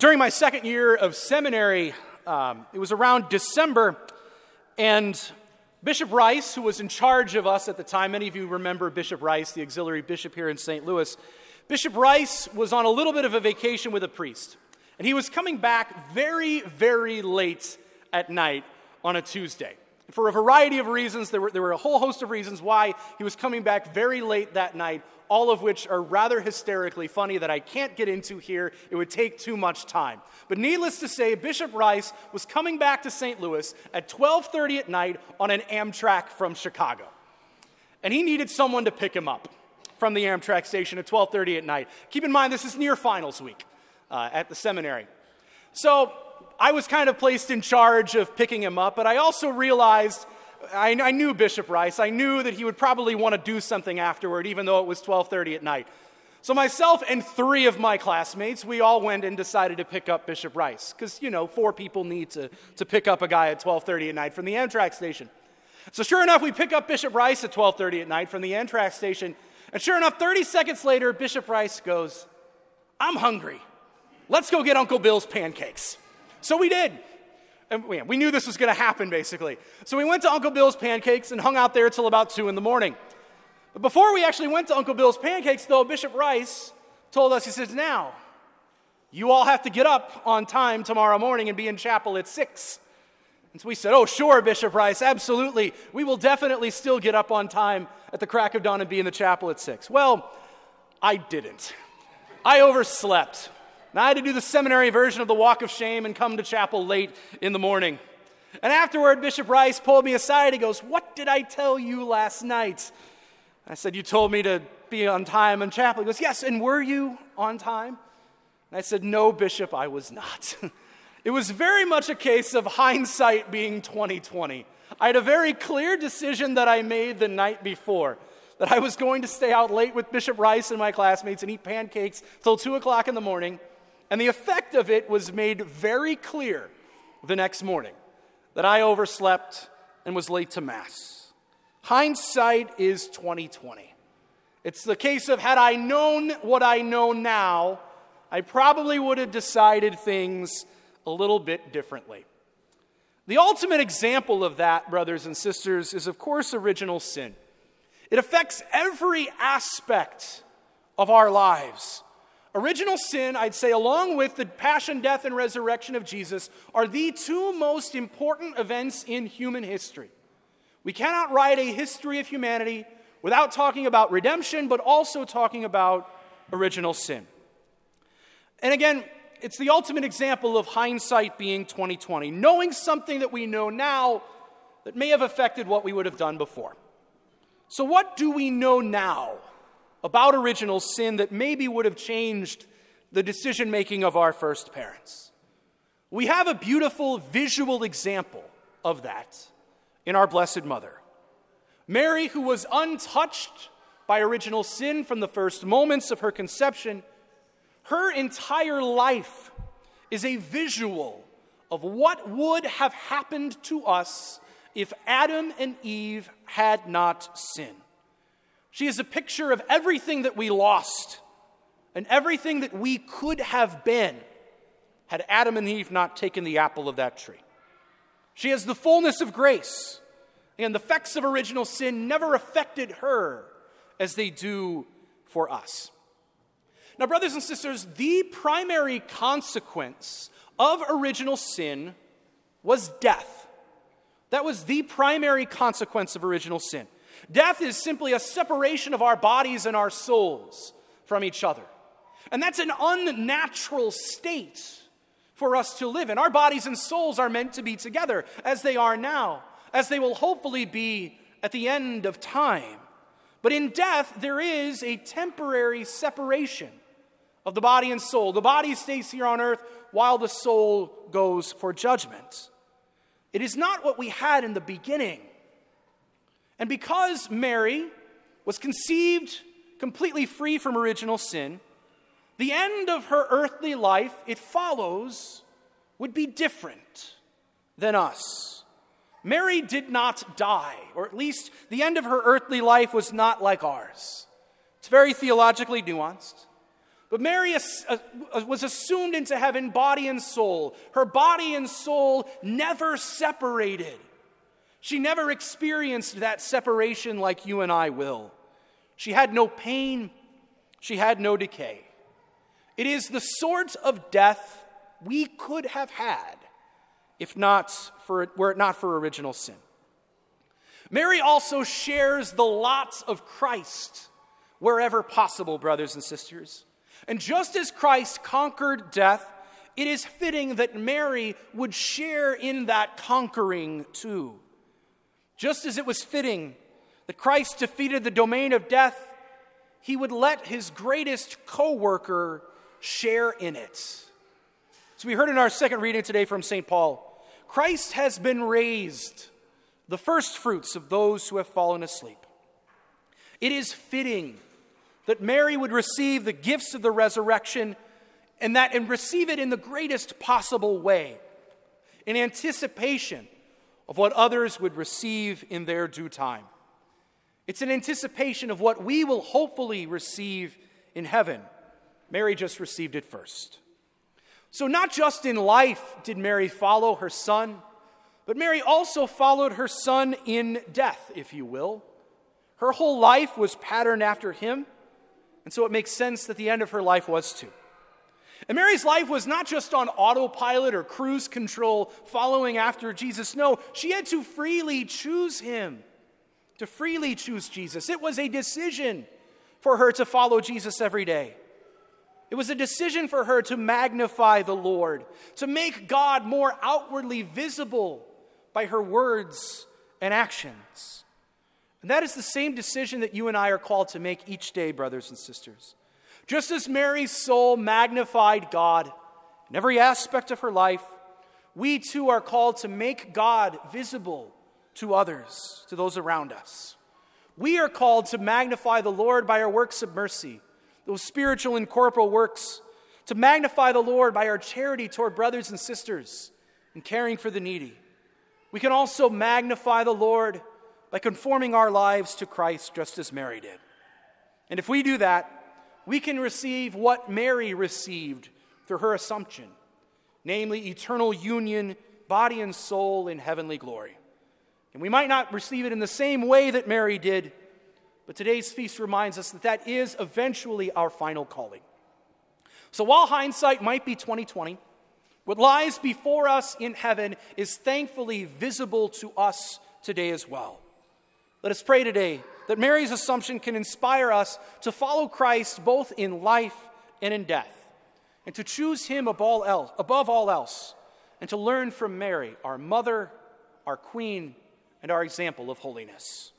During my second year of seminary, it was around December, and Bishop Rice, who was in charge of us at the time, many of you remember Bishop Rice, the auxiliary bishop here in St. Louis. Bishop Rice was on a little bit of a vacation with a priest, and he was coming back very, very late at night on a Tuesday. For a variety of reasons, there were a whole host of reasons why he was coming back very late that night, all of which are rather hysterically funny that I can't get into here. It would take too much time. But needless to say, Bishop Rice was coming back to St. Louis at 12:30 at night on an Amtrak from Chicago. And he needed someone to pick him up from the Amtrak station at 12:30 at night. Keep in mind, this is near finals week at the seminary. So I was kind of placed in charge of picking him up, but I also realized, I knew Bishop Rice. I knew that he would probably want to do something afterward, even though it was 12:30 at night. So myself and three of my classmates, we all went and decided to pick up Bishop Rice, because, you know, four people need to pick up a guy at 12:30 at night from the Amtrak station. So sure enough, we pick up Bishop Rice at 12:30 at night from the Amtrak station, and sure enough, 30 seconds later, Bishop Rice goes, "I'm hungry. Let's go get Uncle Bill's pancakes." So we did. And we knew this was going to happen, basically. So we went to Uncle Bill's Pancakes and hung out there till about 2 in the morning. But before we actually went to Uncle Bill's Pancakes, though, Bishop Rice told us, he says, "Now, you all have to get up on time tomorrow morning and be in chapel at 6. And so we said, "Oh, sure, Bishop Rice, absolutely. We will definitely still get up on time at the crack of dawn and be in the chapel at 6. Well, I didn't. I overslept. And I had to do the seminary version of the walk of shame and come to chapel late in the morning. And afterward, Bishop Rice pulled me aside. He goes, "What did I tell you last night?" I said, "You told me to be on time in chapel." He goes, "Yes, and were you on time?" And I said, "No, Bishop, I was not." It was very much a case of hindsight being 20/20. I had a very clear decision that I made the night before, that I was going to stay out late with Bishop Rice and my classmates and eat pancakes till 2 o'clock in the morning. And the effect of it was made very clear the next morning, that I overslept and was late to Mass. Hindsight is 20/20. It's the case of, had I known what I know now, I probably would have decided things a little bit differently. The ultimate example of that, brothers and sisters, is, of course, original sin. It affects every aspect of our lives. Original sin, I'd say, along with the passion, death, and resurrection of Jesus, are the two most important events in human history. We cannot write a history of humanity without talking about redemption, but also talking about original sin. And again, it's the ultimate example of hindsight being 20/20, knowing something that we know now that may have affected what we would have done before. So what do we know now about original sin that maybe would have changed the decision-making of our first parents? We have a beautiful visual example of that in our Blessed Mother. Mary, who was untouched by original sin from the first moments of her conception, her entire life is a visual of what would have happened to us if Adam and Eve had not sinned. She is a picture of everything that we lost and everything that we could have been had Adam and Eve not taken the apple of that tree. She has the fullness of grace, and the effects of original sin never affected her as they do for us. Now, brothers and sisters, the primary consequence of original sin was death. That was the primary consequence of original sin. Death is simply a separation of our bodies and our souls from each other. And that's an unnatural state for us to live in. Our bodies and souls are meant to be together, as they are now, as they will hopefully be at the end of time. But in death, there is a temporary separation of the body and soul. The body stays here on earth while the soul goes for judgment. It is not what we had in the beginning. And because Mary was conceived completely free from original sin, the end of her earthly life, it follows, would be different than us. Mary did not die, or at least the end of her earthly life was not like ours. It's very theologically nuanced. But Mary was assumed into heaven, body and soul. Her body and soul never separated. She never experienced that separation like you and I will. She had no pain. She had no decay. It is the sort of death we could have had were it not for original sin. Mary also shares the lots of Christ wherever possible, brothers and sisters. And just as Christ conquered death, it is fitting that Mary would share in that conquering too. Just as it was fitting that Christ defeated the domain of death, he would let his greatest co-worker share in it. So we heard in our second reading today from Saint Paul, Christ has been raised, the first fruits of those who have fallen asleep. It is fitting that Mary would receive the gifts of the resurrection and receive it in the greatest possible way, in anticipation of what others would receive in their due time. It's an anticipation of what we will hopefully receive in heaven. Mary just received it first. So not just in life did Mary follow her son, but Mary also followed her son in death, if you will. Her whole life was patterned after him, and so it makes sense that the end of her life was too. And Mary's life was not just on autopilot or cruise control following after Jesus. No, she had to freely choose him, to freely choose Jesus. It was a decision for her to follow Jesus every day. It was a decision for her to magnify the Lord, to make God more outwardly visible by her words and actions. And that is the same decision that you and I are called to make each day, brothers and sisters. Just as Mary's soul magnified God in every aspect of her life, we too are called to make God visible to others, to those around us. We are called to magnify the Lord by our works of mercy, those spiritual and corporal works, to magnify the Lord by our charity toward brothers and sisters and caring for the needy. We can also magnify the Lord by conforming our lives to Christ, just as Mary did. And if we do that, we can receive what Mary received through her assumption, namely eternal union, body and soul in heavenly glory. And we might not receive it in the same way that Mary did, but today's feast reminds us that that is eventually our final calling. So while hindsight might be 20/20, what lies before us in heaven is thankfully visible to us today as well. Let us pray today that Mary's assumption can inspire us to follow Christ both in life and in death, and to choose him above all else, and to learn from Mary, our mother, our queen, and our example of holiness.